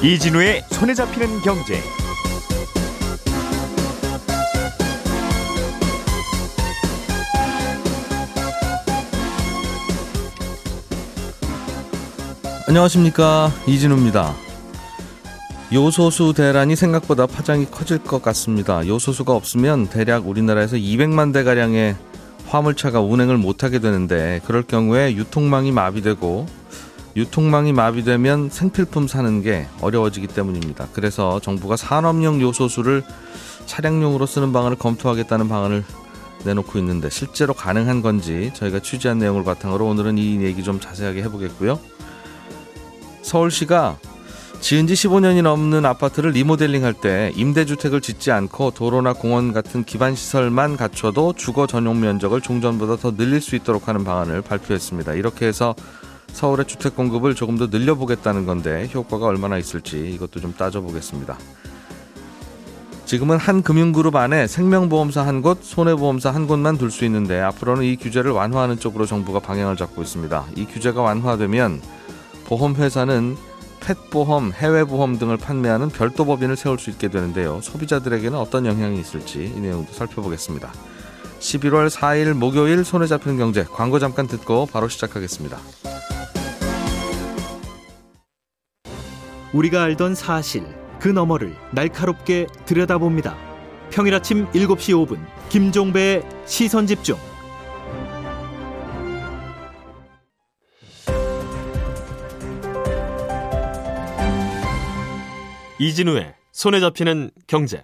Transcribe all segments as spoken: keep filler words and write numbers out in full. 이진우의 손에 잡히는 경제. 안녕하십니까, 이진우입니다. 요소수 대란이 생각보다 파장이 커질 것 같습니다. 요소수가 없으면 대략 우리나라에서 이백만 대가량의 화물차가 운행을 못하게 되는데, 그럴 경우에 유통망이 마비되고 유통망이 마비되면 생필품 사는 게 어려워지기 때문입니다. 그래서 정부가 산업용 요소수를 차량용으로 쓰는 방안을 검토하겠다는 방안을 내놓고 있는데, 실제로 가능한 건지 저희가 취재한 내용을 바탕으로 오늘은 이 얘기 좀 자세하게 해보겠고요. 서울시가 지은 지 십오 년이 넘는 아파트를 리모델링할 때 임대주택을 짓지 않고 도로나 공원 같은 기반시설만 갖춰도 주거 전용 면적을 종전보다 더 늘릴 수 있도록 하는 방안을 발표했습니다. 이렇게 해서 서울의 주택 공급을 조금 더 늘려보겠다는 건데, 효과가 얼마나 있을지 이것도 좀 따져보겠습니다. 지금은 한 금융그룹 안에 생명보험사 한 곳, 손해보험사 한 곳만 둘 수 있는데, 앞으로는 이 규제를 완화하는 쪽으로 정부가 방향을 잡고 있습니다. 이 규제가 완화되면 보험회사는 펫보험, 해외보험 등을 판매하는 별도 법인을 세울 수 있게 되는데요. 소비자들에게는 어떤 영향이 있을지 이 내용도 살펴보겠습니다. 십일월 사일 목요일 손에 잡히는 경제, 광고 잠깐 듣고 바로 시작하겠습니다. 우리가 알던 사실, 그 너머를 날카롭게 들여다봅니다. 평일 아침 일곱 시 오 분 김종배의 시선집중. 이진우의 손에 잡히는 경제.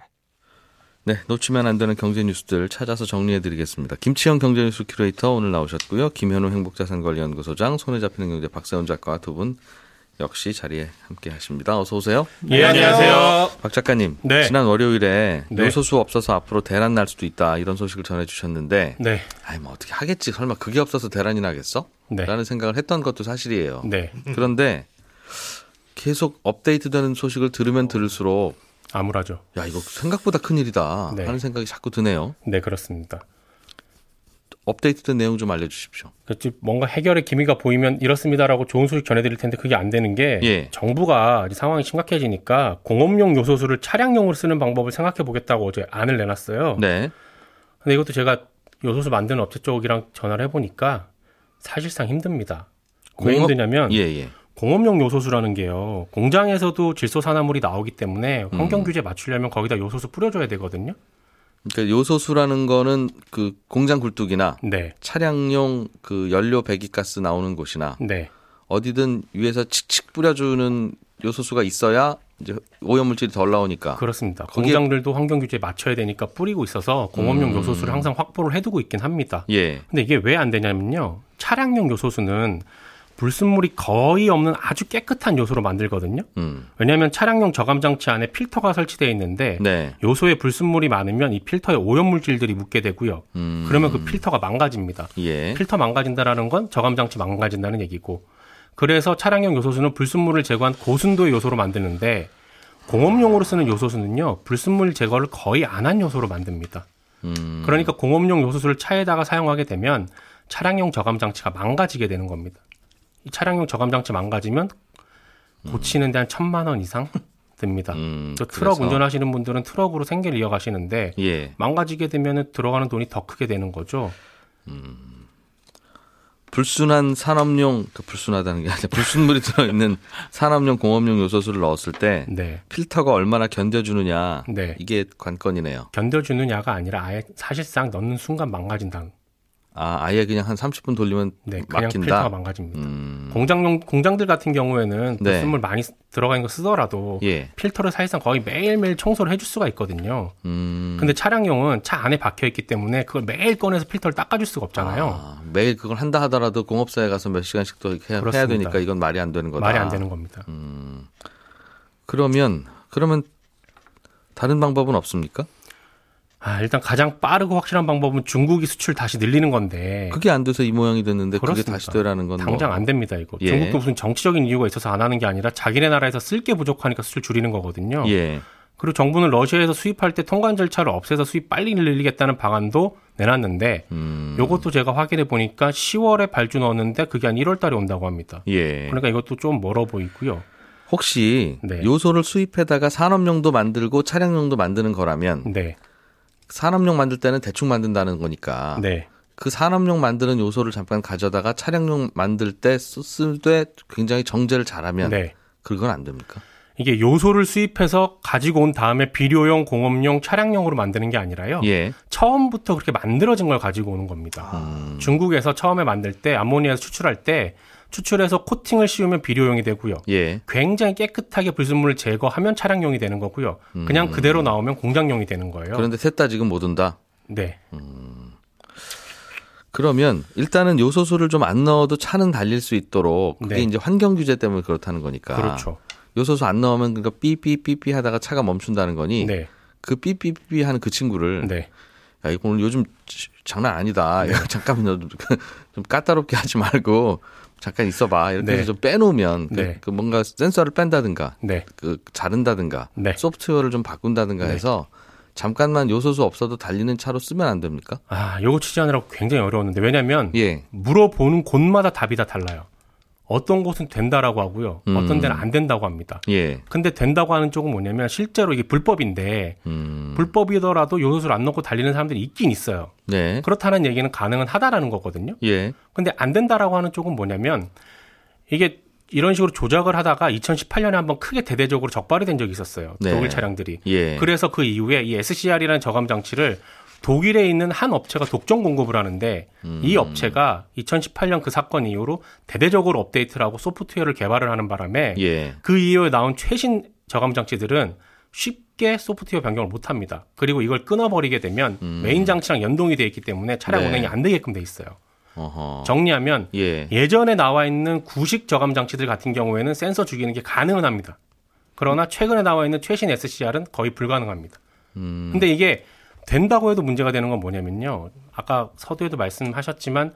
네, 놓치면 안 되는 경제 뉴스들 찾아서 정리해드리겠습니다. 김치형 경제뉴스 큐레이터 오늘 나오셨고요. 김현우 행복자산관리연구소장, 손에 잡히는 경제 박세훈 작가 두 분 역시 자리에 함께 하십니다. 어서 오세요. 예, 안녕하세요. 박 작가님, 네. 지난 월요일에 네. 요소수 없어서 앞으로 대란 날 수도 있다, 이런 소식을 전해주셨는데, 네. 아이 뭐 어떻게 하겠지, 설마 그게 없어서 대란이 나겠어? 네. 라는 생각을 했던 것도 사실이에요. 네. 그런데 계속 업데이트되는 소식을 들으면 들을수록 암울하죠. 야, 이거 생각보다 큰일이다, 네. 하는 생각이 자꾸 드네요. 네, 그렇습니다. 업데이트된 내용 좀 알려주십시오. 뭔가 해결의 기미가 보이면 이렇습니다라고 좋은 소식 전해드릴 텐데, 그게 안 되는 게, 예. 정부가 상황이 심각해지니까 공업용 요소수를 차량용으로 쓰는 방법을 생각해 보겠다고 어제 안을 내놨어요. 네. 근데 이것도 제가 요소수 만드는 업체 쪽이랑 전화를 해보니까 사실상 힘듭니다. 공업... 왜 힘드냐면 예, 예. 공업용 요소수라는 게요, 공장에서도 질소산화물이 나오기 때문에 환경 규제 맞추려면 거기다 요소수 뿌려줘야 되거든요. 그러니까 요소수라는 거는 그 공장 굴뚝이나 네. 차량용 그 연료 배기가스 나오는 곳이나 네. 어디든 위에서 칙칙 뿌려주는 요소수가 있어야 이제 오염물질이 덜 나오니까. 그렇습니다. 거기에... 공장들도 환경 규제에 맞춰야 되니까 뿌리고 있어서 공업용 음... 요소수를 항상 확보를 해두고 있긴 합니다. 예. 근데 이게 왜 안 되냐면요, 차량용 요소수는 불순물이 거의 없는 아주 깨끗한 요소로 만들거든요. 음. 왜냐하면 차량용 저감장치 안에 필터가 설치되어 있는데 네. 요소에 불순물이 많으면 이 필터에 오염물질들이 묻게 되고요. 음. 그러면 그 필터가 망가집니다. 예. 필터 망가진다라는 건 저감장치 망가진다는 얘기고, 그래서 차량용 요소수는 불순물을 제거한 고순도의 요소로 만드는데, 공업용으로 쓰는 요소수는요, 불순물 제거를 거의 안 한 요소로 만듭니다. 음. 그러니까 공업용 요소수를 차에다가 사용하게 되면 차량용 저감장치가 망가지게 되는 겁니다. 차량용 저감장치 망가지면 고치는 데 한 천만 원 이상 듭니다. 음, 또 트럭 그래서... 운전하시는 분들은 트럭으로 생계를 이어가시는데 예. 망가지게 되면 들어가는 돈이 더 크게 되는 거죠. 음, 불순한 산업용, 그 불순하다는 게 아니라 불순물이 들어있는 산업용, 공업용 요소수를 넣었을 때 네. 필터가 얼마나 견뎌주느냐, 네. 이게 관건이네요. 견뎌주느냐가 아니라 아예 사실상 넣는 순간 망가진다. 아, 아예 그냥 한 삼십 분 돌리면 네, 그냥 막힌다? 필터가 망가집니다. 음... 공장용, 공장들 같은 경우에는 불순물 네. 많이 들어가는 거 쓰더라도 예. 필터를 사실상 거의 매일매일 청소를 해줄 수가 있거든요. 음... 근데 차량용은 차 안에 박혀있기 때문에 그걸 매일 꺼내서 필터를 닦아줄 수가 없잖아요. 아, 매일 그걸 한다 하더라도 공업사에 가서 몇 시간씩 더 해야, 해야 되니까 이건 말이 안 되는 거다. 말이 안 되는 겁니다. 음... 그러면, 그러면 다른 방법은 없습니까? 아, 일단 가장 빠르고 확실한 방법은 중국이 수출 다시 늘리는 건데, 그게 안 돼서 이 모양이 됐는데 그렇습니까? 그게 다시 되라는 건 당장 뭐... 안 됩니다, 이거. 예. 중국도 무슨 정치적인 이유가 있어서 안 하는 게 아니라 자기네 나라에서 쓸 게 부족하니까 수출 줄이는 거거든요. 예. 그리고 정부는 러시아에서 수입할 때 통관 절차를 없애서 수입 빨리 늘리겠다는 방안도 내놨는데 음... 이것도 제가 확인해 보니까 시월에 발주 넣었는데 그게 한 일월 달에 온다고 합니다. 예. 그러니까 이것도 좀 멀어 보이고요. 혹시 네. 요소를 수입해다가 산업용도 만들고 차량용도 만드는 거라면 네. 산업용 만들 때는 대충 만든다는 거니까 네. 그 산업용 만드는 요소를 잠깐 가져다가 차량용 만들 때 쓸 때 굉장히 정제를 잘하면 네. 그건 안 됩니까? 이게 요소를 수입해서 가지고 온 다음에 비료용, 공업용, 차량용으로 만드는 게 아니라요. 예. 처음부터 그렇게 만들어진 걸 가지고 오는 겁니다. 음. 중국에서 처음에 만들 때 암모니아에서 추출할 때 추출해서 코팅을 씌우면 비료용이 되고요. 예. 굉장히 깨끗하게 불순물을 제거하면 차량용이 되는 거고요. 음. 그냥 그대로 나오면 공장용이 되는 거예요. 그런데 셋 다 지금 못 온다? 네. 음. 그러면 일단은 요소수를 좀 안 넣어도 차는 달릴 수 있도록 그게 네. 이제 환경 규제 때문에 그렇다는 거니까. 그렇죠. 요소수 안 넣으면 그러니까 삐삐삐삐 하다가 차가 멈춘다는 거니 네. 그 삐삐삐 하는 그 친구를 네. 야, 이거 오늘 요즘 장난 아니다. 네. 잠깐만요. 좀 까다롭게 하지 말고 잠깐 있어봐. 이렇게 네. 해서 좀 빼놓으면 네. 그 뭔가 센서를 뺀다든가 네. 그 자른다든가 네. 소프트웨어를 좀 바꾼다든가 네. 해서 잠깐만 요소수 없어도 달리는 차로 쓰면 안 됩니까? 아, 요거 취재하느라고 굉장히 어려웠는데 왜냐하면 예. 물어보는 곳마다 답이 다 달라요. 어떤 곳은 된다라고 하고요. 음. 어떤 데는 안 된다고 합니다. 예. 근데 된다고 하는 쪽은 뭐냐면 실제로 이게 불법인데 음. 불법이더라도 요소수를 안 넣고 달리는 사람들이 있긴 있어요. 네. 그렇다는 얘기는 가능은 하다라는 거거든요. 예. 근데 안 된다라고 하는 쪽은 뭐냐면 이게 이런 식으로 조작을 하다가 이천십팔 년에 한번 크게 대대적으로 적발이 된 적이 있었어요. 네. 독일 차량들이. 예. 그래서 그 이후에 이 에스씨알이라는 저감 장치를 독일에 있는 한 업체가 독점 공급을 하는데 음. 이 업체가 이천십팔 년 그 사건 이후로 대대적으로 업데이트를 하고 소프트웨어를 개발을 하는 바람에 예. 그 이후에 나온 최신 저감 장치들은 쉽게 소프트웨어 변경을 못합니다. 그리고 이걸 끊어버리게 되면 음. 메인 장치랑 연동이 되어 있기 때문에 차량 네. 운행이 안 되게끔 돼 있어요. 어허. 정리하면 예. 예전에 나와 있는 구식 저감 장치들 같은 경우에는 센서 죽이는 게 가능은 합니다. 그러나 최근에 나와 있는 최신 에스씨알은 거의 불가능합니다. 음. 근데 이게 된다고 해도 문제가 되는 건 뭐냐면요. 아까 서두에도 말씀하셨지만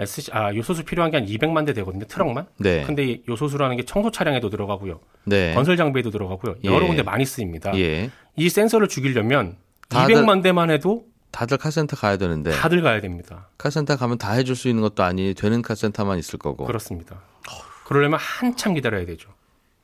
에스씨, 아, 요소수 필요한 게 한 이백만 대 되거든요. 트럭만. 네. 근데 요소수라는 게 청소 차량에도 들어가고요. 네. 건설 장비에도 들어가고요. 여러 예. 군데 많이 쓰입니다. 예. 이 센서를 죽이려면 다들, 이백만 대만 해도 다들 카센터 가야 되는데 다들 가야 됩니다. 카센터 가면 다 해줄 수 있는 것도 아니 되는 카센터만 있을 거고. 그렇습니다. 그러려면 한참 기다려야 되죠.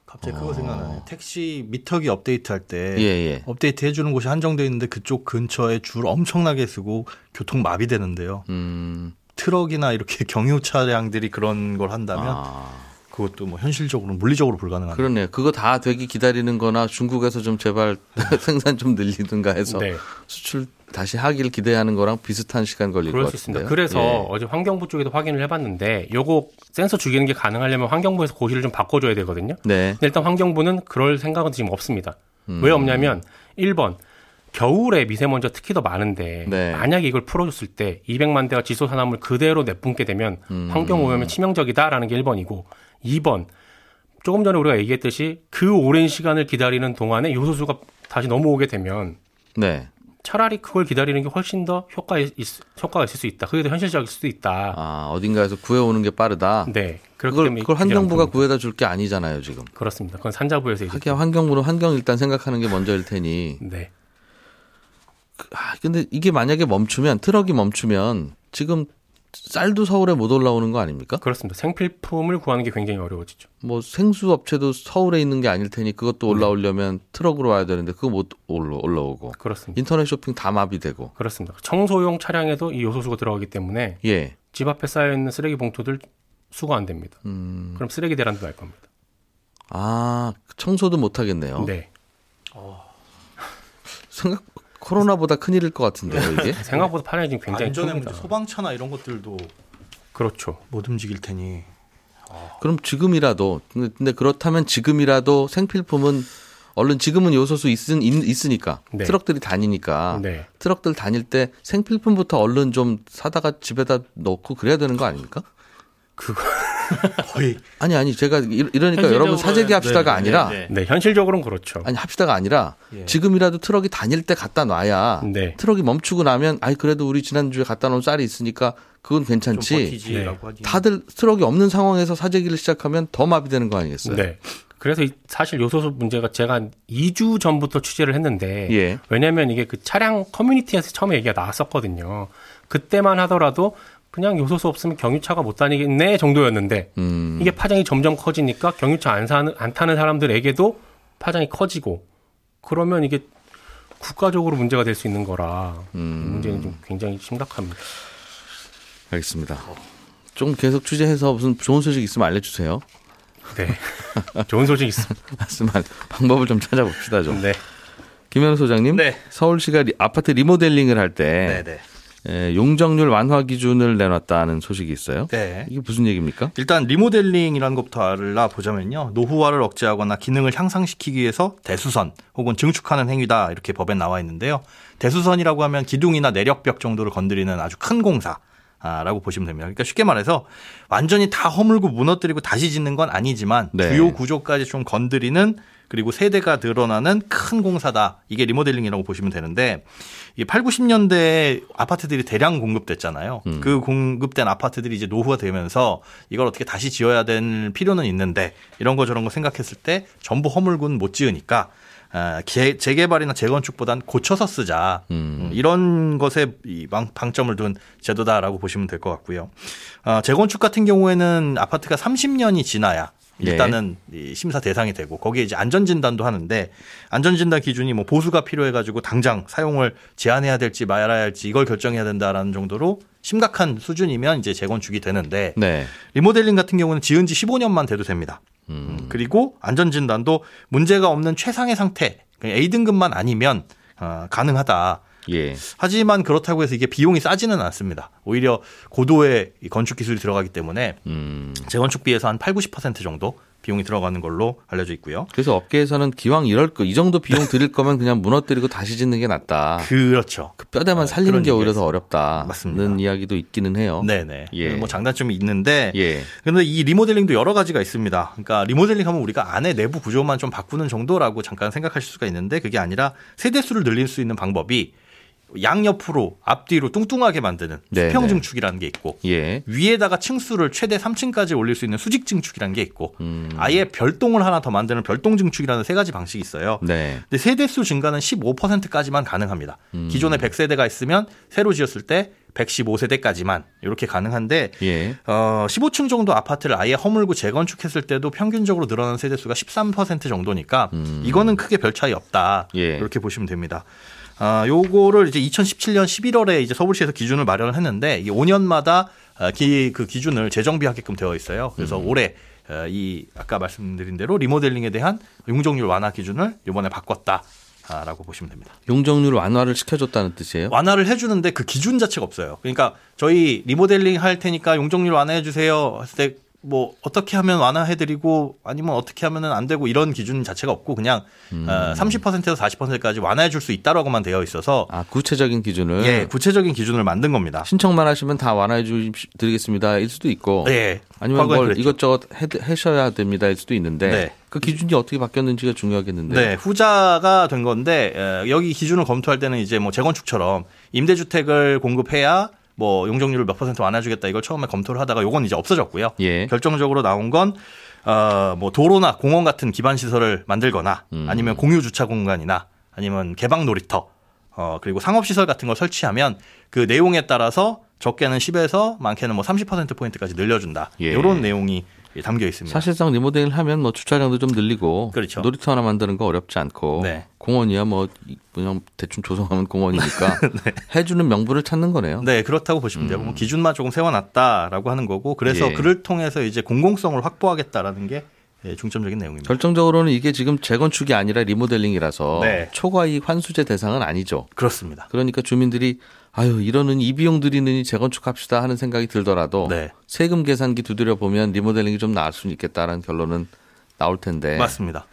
갑자기 그거 생각나네요. 택시 미터기 업데이트할 때 예, 예. 업데이트 해주는 곳이 한정되어 있는데 그쪽 근처에 줄 엄청나게 쓰고 교통 마비되는데요. 음. 트럭이나 이렇게 경유 차량들이 그런 걸 한다면 아. 그것도 뭐 현실적으로 물리적으로 불가능하네요. 그러네요. 그거 다 되기 기다리는 거나 중국에서 좀 제발 생산 좀 늘리든가 해서 네. 수출 다시 하기를 기대하는 거랑 비슷한 시간 걸릴 것 같습니다. 그래서 예. 어제 환경부 쪽에도 확인을 해봤는데 요거 센서 죽이는 게 가능하려면 환경부에서 고시를 좀 바꿔줘야 되거든요. 네. 근데 일단 환경부는 그럴 생각은 지금 없습니다. 음. 왜 없냐면 일 번 겨울에 미세먼지 특히 더 많은데 네. 만약에 이걸 풀어줬을 때 이백만 대가 지소산화물 그대로 내뿜게 되면 음. 환경오염에 치명적이다라는 게 일 번이고 이 번 조금 전에 우리가 얘기했듯이 그 오랜 시간을 기다리는 동안에 요소수가 다시 넘어오게 되면 네. 차라리 그걸 기다리는 게 훨씬 더 효과 있, 효과가 있을 수 있다. 그게 더 현실적일 수도 있다. 아, 어딘가에서 구해오는 게 빠르다. 네. 그걸, 그걸 환경부가 구해다 줄 게 아니잖아요, 지금. 그렇습니다. 그건 산자부에서. 하긴 환경부는 환경 일단 생각하는 게 먼저일 테니. 네. 아, 근데 이게 만약에 멈추면 트럭이 멈추면 지금 쌀도 서울에 못 올라오는 거 아닙니까? 그렇습니다. 생필품을 구하는 게 굉장히 어려워지죠. 뭐 생수 업체도 서울에 있는 게 아닐 테니 그것도 올라오려면 네. 트럭으로 와야 되는데 그거 못 올라오고. 그렇습니다. 인터넷 쇼핑 다 마비되고. 그렇습니다. 청소용 차량에도 이 요소수가 들어가기 때문에 예. 집 앞에 쌓여 있는 쓰레기 봉투들 수거 안 됩니다. 음. 그럼 쓰레기 대란도 날 겁니다. 아, 청소도 못 하겠네요. 네. 어. 생각 코로나보다 큰일일 것 같은데요, 이게? 생각보다 판이 지금 굉장히 큽니다. 안전에 문제, 소방차나 이런 것들도 그렇죠. 못 움직일 테니. 아. 그럼 지금이라도, 근데 그렇다면 지금이라도 생필품은 얼른 지금은 요소수 있은, 있으니까 네. 트럭들이 다니니까 네. 트럭들 다닐 때 생필품부터 얼른 좀 사다가 집에다 넣고 그래야 되는 거 아닙니까? 그거 거의 아니 아니 제가 이러니까 여러분 사재기 합시다가 네, 아니라 네, 네. 네 현실적으로는 그렇죠. 아니 합시다가 아니라 예. 지금이라도 트럭이 다닐 때 갖다 놔야 네. 트럭이 멈추고 나면 아이 그래도 우리 지난주에 갖다 놓은 쌀이 있으니까 그건 괜찮지. 네. 다들 트럭이 없는 상황에서 사재기를 시작하면 더 마비되는 거 아니겠어요? 네. 그래서 사실 요소수 문제가 제가 한 이 주 전부터 취재를 했는데 예. 왜냐하면 이게 그 차량 커뮤니티에서 처음에 얘기가 나왔었거든요. 그때만 하더라도 그냥 요소수 없으면 경유차가 못 다니겠네 정도였는데 음. 이게 파장이 점점 커지니까 경유차 안, 사는, 안 타는 사람들에게도 파장이 커지고 그러면 이게 국가적으로 문제가 될 수 있는 거라 음. 이 문제는 좀 굉장히 심각합니다. 알겠습니다. 좀 계속 취재해서 무슨 좋은 소식 있으면 알려주세요. 네. 좋은 소식 있습니다. 말씀만 방법을 좀 찾아봅시다. 좀. 네. 김현우 소장님, 네. 서울시가 리, 아파트 리모델링을 할 때 네, 네. 용적률 완화 기준을 내놨다는 소식이 있어요. 네. 이게 무슨 얘기입니까? 일단 리모델링이라는 것부터 알아보자면요. 노후화를 억제하거나 기능을 향상시키기 위해서 대수선 혹은 증축하는 행위다 이렇게 법에 나와 있는데요. 대수선이라고 하면 기둥이나 내력벽 정도를 건드리는 아주 큰 공사. 라고 보시면 됩니다. 그러니까 쉽게 말해서 완전히 다 허물고 무너뜨리고 다시 짓는 건 아니지만 네. 주요 구조까지 좀 건드리는 그리고 세대가 늘어나는 큰 공사다. 이게 리모델링이라고 보시면 되는데 이게 팔, 구십 년대에 아파트들이 대량 공급됐잖아요. 음. 그 공급된 아파트들이 이제 노후화되면서 이걸 어떻게 다시 지어야 될 필요는 있는데 이런 거 저런 거 생각했을 때 전부 허물고는 못 지으니까 재개발이나 재건축보단 고쳐서 쓰자 음. 이런 것에 방점을 둔 제도다라고 보시면 될 것 같고요. 재건축 같은 경우에는 아파트가 삼십 년이 지나야 일단은 네. 심사 대상이 되고 거기에 이제 안전진단도 하는데 안전진단 기준이 뭐 보수가 필요해가지고 당장 사용을 제한해야 될지 말아야 할지 이걸 결정해야 된다라는 정도로 심각한 수준이면 이제 재건축이 되는데 네. 리모델링 같은 경우는 지은 지 십오 년만 돼도 됩니다. 음. 그리고 안전진단도 문제가 없는 최상의 상태, 에이 등급만 아니면 어, 가능하다. 예. 하지만 그렇다고 해서 이게 비용이 싸지는 않습니다. 오히려 고도의 건축 기술이 들어가기 때문에 음. 재건축비에서 한 팔, 구십 퍼센트 정도 비용이 들어가는 걸로 알려져 있고요. 그래서 업계에서는 기왕 이럴 거, 이 정도 비용 드릴 거면 그냥 무너뜨리고 다시 짓는 게 낫다. 그렇죠. 그 뼈대만 살리는 게 오히려 더 어렵다. 맞습니다.는 이야기도 있기는 해요. 네네. 예. 뭐 장단점이 있는데 예. 그런데 이 리모델링도 여러 가지가 있습니다. 그러니까 리모델링하면 우리가 안에 내부 구조만 좀 바꾸는 정도라고 잠깐 생각하실 수가 있는데 그게 아니라 세대수를 늘릴 수 있는 방법이 양옆으로 앞뒤로 뚱뚱하게 만드는 수평 증축이라는 게 있고 예. 위에다가 층수를 최대 삼 층까지 올릴 수 있는 수직 증축이라는 게 있고 음. 아예 별동을 하나 더 만드는 별동 증축이라는 세 가지 방식이 있어요. 네. 근데 세대수 증가는 십오 퍼센트까지만 가능합니다. 음. 기존에 백 세대가 있으면 새로 지었을 때 백십오 세대까지만 이렇게 가능한데 예. 어, 십오 층 정도 아파트를 아예 허물고 재건축했을 때도 평균적으로 늘어난 세대수가 십삼 퍼센트 정도니까 음. 이거는 크게 별 차이 없다. 예. 이렇게 보시면 됩니다. 아, 요거를 이제 이천십칠 년 십일월에 이제 서울시에서 기준을 마련을 했는데 이게 오 년마다 기, 그 기준을 재정비하게끔 되어 있어요. 그래서 음. 올해 이 아까 말씀드린 대로 리모델링에 대한 용적률 완화 기준을 이번에 바꿨다. 라고 보시면 됩니다. 용적률 완화를 시켜줬다는 뜻이에요? 완화를 해주는데 그 기준 자체가 없어요. 그러니까 저희 리모델링 할 테니까 용적률 완화해 주세요. 했을 때 뭐 어떻게 하면 완화해드리고 아니면 어떻게 하면은 안 되고 이런 기준 자체가 없고 그냥 음. 삼십 퍼센트에서 사십 퍼센트까지 완화해줄 수 있다라고만 되어 있어서 아 구체적인 기준을 예 구체적인 기준을 만든 겁니다. 신청만 하시면 다 완화해드리겠습니다일 수도 있고 예 아니면 뭘 그랬죠. 이것저것 해셔야 됩니다일 수도 있는데 네. 그 기준이 어떻게 바뀌었는지가 중요하겠는데 네 후자가 된 건데 여기 기준을 검토할 때는 이제 뭐 재건축처럼 임대주택을 공급해야 뭐 용적률을 몇 퍼센트 완화해주겠다 이걸 처음에 검토를 하다가 요건 이제 없어졌고요. 예. 결정적으로 나온 건 어 뭐 도로나 공원 같은 기반 시설을 만들거나 음. 아니면 공유 주차 공간이나 아니면 개방 놀이터 어 그리고 상업 시설 같은 걸 설치하면 그 내용에 따라서 적게는 십에서 많게는 뭐 삼십 퍼센트 포인트까지 늘려준다. 예. 이런 내용이 담겨 있습니다. 사실상 리모델링을 하면 뭐 주차장도 좀 늘리고 그렇죠. 놀이터 하나 만드는 거 어렵지 않고 네. 공원이야 뭐 그냥 대충 조성하면 공원이니까 네. 해주는 명분을 찾는 거네요. 네 그렇다고 보시면 돼요. 음. 기준만 조금 세워놨다라고 하는 거고 그래서 예. 그를 통해서 이제 공공성을 확보하겠다라는 게 중점적인 내용입니다. 결정적으로는 이게 지금 재건축이 아니라 리모델링이라서 네. 초과이익 환수제 대상은 아니죠. 그렇습니다. 그러니까 주민들이 아유 이러는 이 비용 들이느니 재건축합시다 하는 생각이 들더라도 네. 세금 계산기 두드려 보면 리모델링이 좀 나을 수는 있겠다라는 결론은 나올 텐데 맞습니다.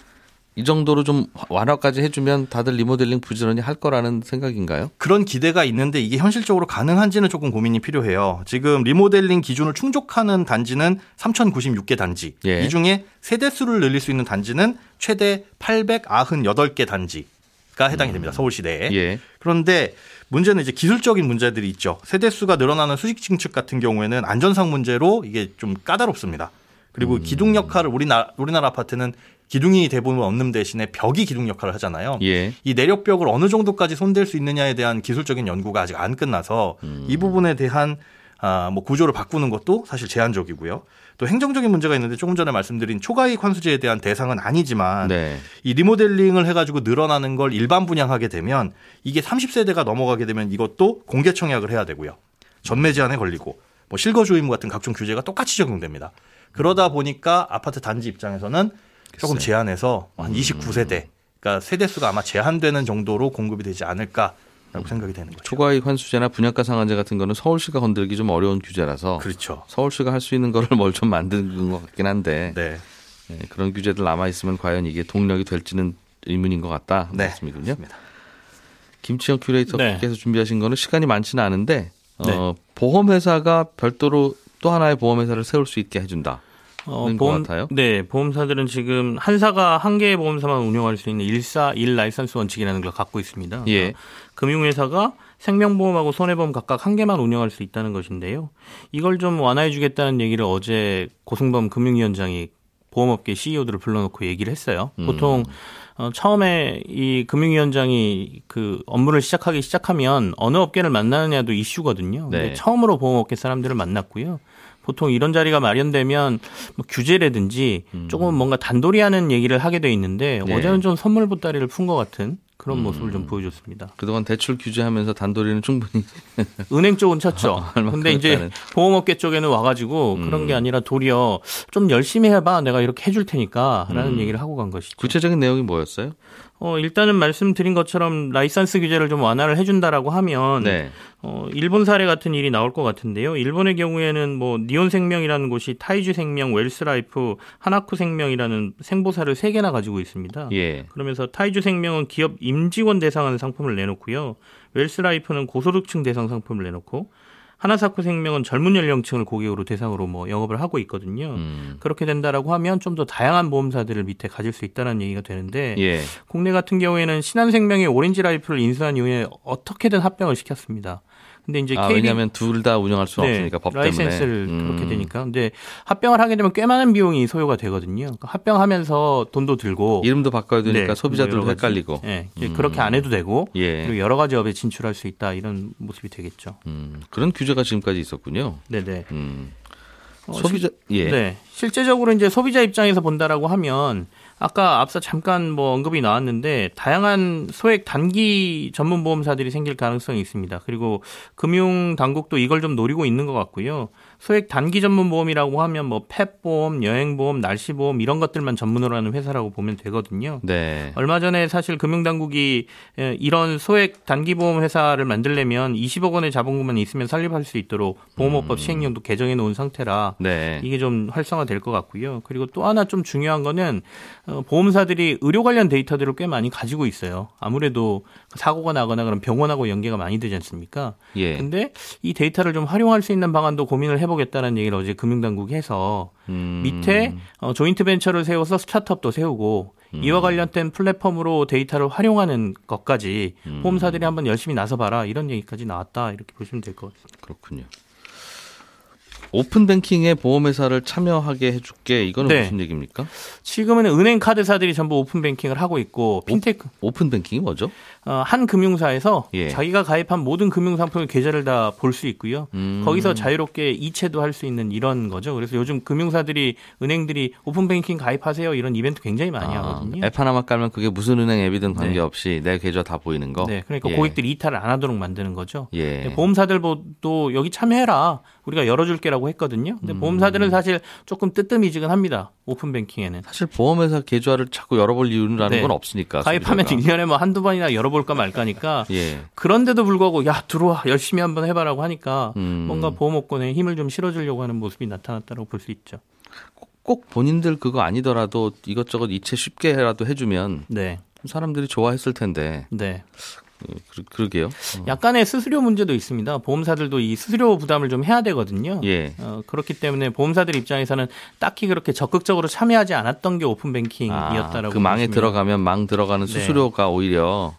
이 정도로 좀 완화까지 해주면 다들 리모델링 부지런히 할 거라는 생각인가요? 그런 기대가 있는데 이게 현실적으로 가능한지는 조금 고민이 필요해요. 지금 리모델링 기준을 충족하는 단지는 삼천구십육 개 단지. 예. 이 중에 세대수를 늘릴 수 있는 단지는 최대 팔백구십팔 개 단지가 해당이 됩니다. 음. 서울시 내에. 예. 그런데 문제는 이제 기술적인 문제들이 있죠. 세대수가 늘어나는 수직 증축 같은 경우에는 안전상 문제로 이게 좀 까다롭습니다. 그리고 음. 기둥 역할을 우리나라, 우리나라 아파트는 기둥이 대부분 없는 대신에 벽이 기둥 역할을 하잖아요. 예. 이 내력벽을 어느 정도까지 손댈 수 있느냐에 대한 기술적인 연구가 아직 안 끝나서 음. 이 부분에 대한 아, 뭐 구조를 바꾸는 것도 사실 제한적이고요. 또 행정적인 문제가 있는데 조금 전에 말씀드린 초과이익 환수제에 대한 대상은 아니지만 네. 이 리모델링을 해가지고 늘어나는 걸 일반 분양하게 되면 이게 삼십 세대가 넘어가게 되면 이것도 공개 청약을 해야 되고요. 전매 제한에 걸리고 뭐 실거주 의무 같은 각종 규제가 똑같이 적용됩니다. 그러다 보니까 아파트 단지 입장에서는 조금 제한해서 한 이십구 세대 그러니까 세대수가 아마 제한되는 정도로 공급이 되지 않을까 라고 생각이 되는 거죠. 초과이익 환수제나 분양가 상한제 같은 거는 서울시가 건들기 좀 어려운 규제라서 그렇죠. 서울시가 할 수 있는 거를 뭘 좀 만든 것 같긴 한데 네. 네, 그런 규제들 남아있으면 과연 이게 동력이 될지는 의문인 것 같다. 네. 말씀이군요. 김치형 큐레이터께서 네. 준비하신 거는 시간이 많지는 않은데 네. 어, 보험회사가 별도로 또 하나의 보험회사를 세울 수 있게 해준다. 어, 보험, 같아요? 네, 보험사들은 지금 한사가 한 개의 보험사만 운영할 수 있는 일사일 라이선스 원칙이라는 걸 갖고 있습니다. 예. 그러니까 금융회사가 생명보험하고 손해보험 각각 한 개만 운영할 수 있다는 것인데요. 이걸 좀 완화해 주겠다는 얘기를 어제 고승범 금융위원장이 보험업계 씨이오들을 불러놓고 얘기를 했어요. 보통 어, 처음에 이 금융위원장이 그 업무를 시작하기 시작하면 어느 업계를 만나느냐도 이슈거든요. 네. 근데 처음으로 보험업계 사람들을 만났고요. 보통 이런 자리가 마련되면 뭐 규제라든지 음. 조금 뭔가 단도리하는 얘기를 하게 돼 있는데 네. 어제는 좀 선물 보따리를 푼 것 같은 그런 음. 모습을 좀 보여줬습니다. 그동안 대출 규제하면서 단도리는 충분히 은행 쪽은 쳤죠. 그런데 어, 이제 보험업계 쪽에는 와가지고 음. 그런 게 아니라 도리어 좀 열심히 해봐 내가 이렇게 해줄 테니까 라는 음. 얘기를 하고 간 것이죠. 구체적인 내용이 뭐였어요? 어, 일단은 말씀드린 것처럼 라이선스 규제를 좀 완화를 해준다라고 하면 네. 어, 일본 사례 같은 일이 나올 것 같은데요. 일본의 경우에는 뭐 니온생명이라는 곳이 타이주생명, 웰스라이프, 하나쿠생명이라는 생보사를 세 개나 가지고 있습니다. 예. 그러면서 타이주생명은 기업 임직원 대상하는 상품을 내놓고요. 웰스라이프는 고소득층 대상 상품을 내놓고 하나사쿠생명은 젊은 연령층을 고객으로 대상으로 뭐 영업을 하고 있거든요. 음. 그렇게 된다라고 하면 좀 더 다양한 보험사들을 밑에 가질 수 있다는 얘기가 되는데 예. 국내 같은 경우에는 신한생명이 오렌지라이프를 인수한 이후에 어떻게든 합병을 시켰습니다. 근데 이제 아, 케이비... 왜냐하면 둘 다 운영할 수 네, 없으니까 법 때문에 라이센스를 음. 그렇게 되니까. 근데 합병을 하게 되면 꽤 많은 비용이 소요가 되거든요. 그러니까 합병하면서 돈도 들고 이름도 바꿔야 되니까 네, 소비자들도 뭐 헷갈리고. 네, 음. 그렇게 안 해도 되고 예. 그리고 여러 가지 업에 진출할 수 있다 이런 모습이 되겠죠. 음, 그런 규제가 지금까지 있었군요. 네네. 음. 어, 소비자 예. 네. 실제적으로 이제 소비자 입장에서 본다라고 하면 아까 앞서 잠깐 뭐 언급이 나왔는데 다양한 소액 단기 전문 보험사들이 생길 가능성이 있습니다. 그리고 금융 당국도 이걸 좀 노리고 있는 것 같고요. 소액 단기 전문 보험이라고 하면 뭐 펫 보험, 여행 보험, 날씨 보험 이런 것들만 전문으로 하는 회사라고 보면 되거든요. 네. 얼마 전에 사실 금융 당국이 이런 소액 단기 보험 회사를 만들려면 이십억 원의 자본금만 있으면 설립할 수 있도록 보험업법 음. 시행령도 개정해 놓은 상태라 네. 이게 좀 활성화 될 것 같고요. 그리고 또 하나 좀 중요한 거는 보험사들이 의료 관련 데이터들을 꽤 많이 가지고 있어요. 아무래도 사고가 나거나 그런 병원하고 연계가 많이 되지 않습니까? 예. 근데 이 데이터를 좀 활용할 수 있는 방안도 고민을 해보겠다는 얘기를 어제 금융당국이 해서 음. 밑에 조인트 벤처를 세워서 스타트업도 세우고 음. 이와 관련된 플랫폼으로 데이터를 활용하는 것까지 음. 보험사들이 한번 열심히 나서봐라 이런 얘기까지 나왔다 이렇게 보시면 될 것 같습니다. 그렇군요. 오픈뱅킹에 보험회사를 참여하게 해줄게 이거는 네. 무슨 얘기입니까? 지금은 은행 카드사들이 전부 오픈뱅킹을 하고 있고 핀테크 오, 오픈뱅킹이 뭐죠? 어, 한 금융사에서 예. 자기가 가입한 모든 금융상품의 계좌를 다 볼 수 있고요. 음. 거기서 자유롭게 이체도 할 수 있는 이런 거죠. 그래서 요즘 금융사들이 은행들이 오픈뱅킹 가입하세요 이런 이벤트 굉장히 많이 아, 하거든요. 앱 하나만 깔면 그게 무슨 은행 앱이든 관계없이 네. 내 계좌 다 보이는 거. 네, 그러니까 예. 고객들이 이탈을 안 하도록 만드는 거죠. 예. 보험사들도 여기 참여해라. 우리가 열어줄게라고 했거든요. 근데 음. 보험사들은 사실 조금 뜨뜻미지근합니다. 오픈뱅킹에는. 사실 보험회사 계좌를 자꾸 열어볼 이유라는 네. 건 없으니까. 가입하면 일 년에 뭐 한두 번이나 열어볼까 말까니까. 예. 그런데도 불구하고 야 들어와 열심히 한번 해봐라고 하니까 음. 뭔가 보험업권에 힘을 좀 실어주려고 하는 모습이 나타났다고 볼 수 있죠. 꼭, 꼭 본인들 그거 아니더라도 이것저것 이체 쉽게라도 해주면 네. 사람들이 좋아했을 텐데. 네. 그러게요. 약간의 수수료 문제도 있습니다. 보험사들도 이 수수료 부담을 좀 해야 되거든요. 예. 어, 그렇기 때문에 보험사들 입장에서는 딱히 그렇게 적극적으로 참여하지 않았던 게 오픈뱅킹이었다라고. 아, 그 망에 보시면. 들어가면 망 들어가는 수수료가 네. 오히려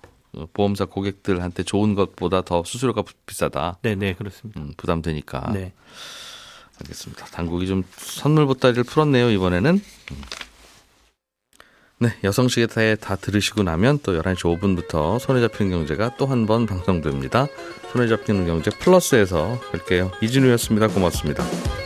보험사 고객들한테 좋은 것보다 더 수수료가 비싸다. 네, 네, 그렇습니다. 음, 부담되니까. 네. 알겠습니다. 당국이 좀 선물 보따리를 풀었네요 이번에는. 네, 여성시계타에 다 들으시고 나면 또 열한 시 오 분부터 손에 잡히는 경제가 또 한 번 방송됩니다. 손에 잡히는 경제 플러스에서 뵐게요. 이진우였습니다. 고맙습니다.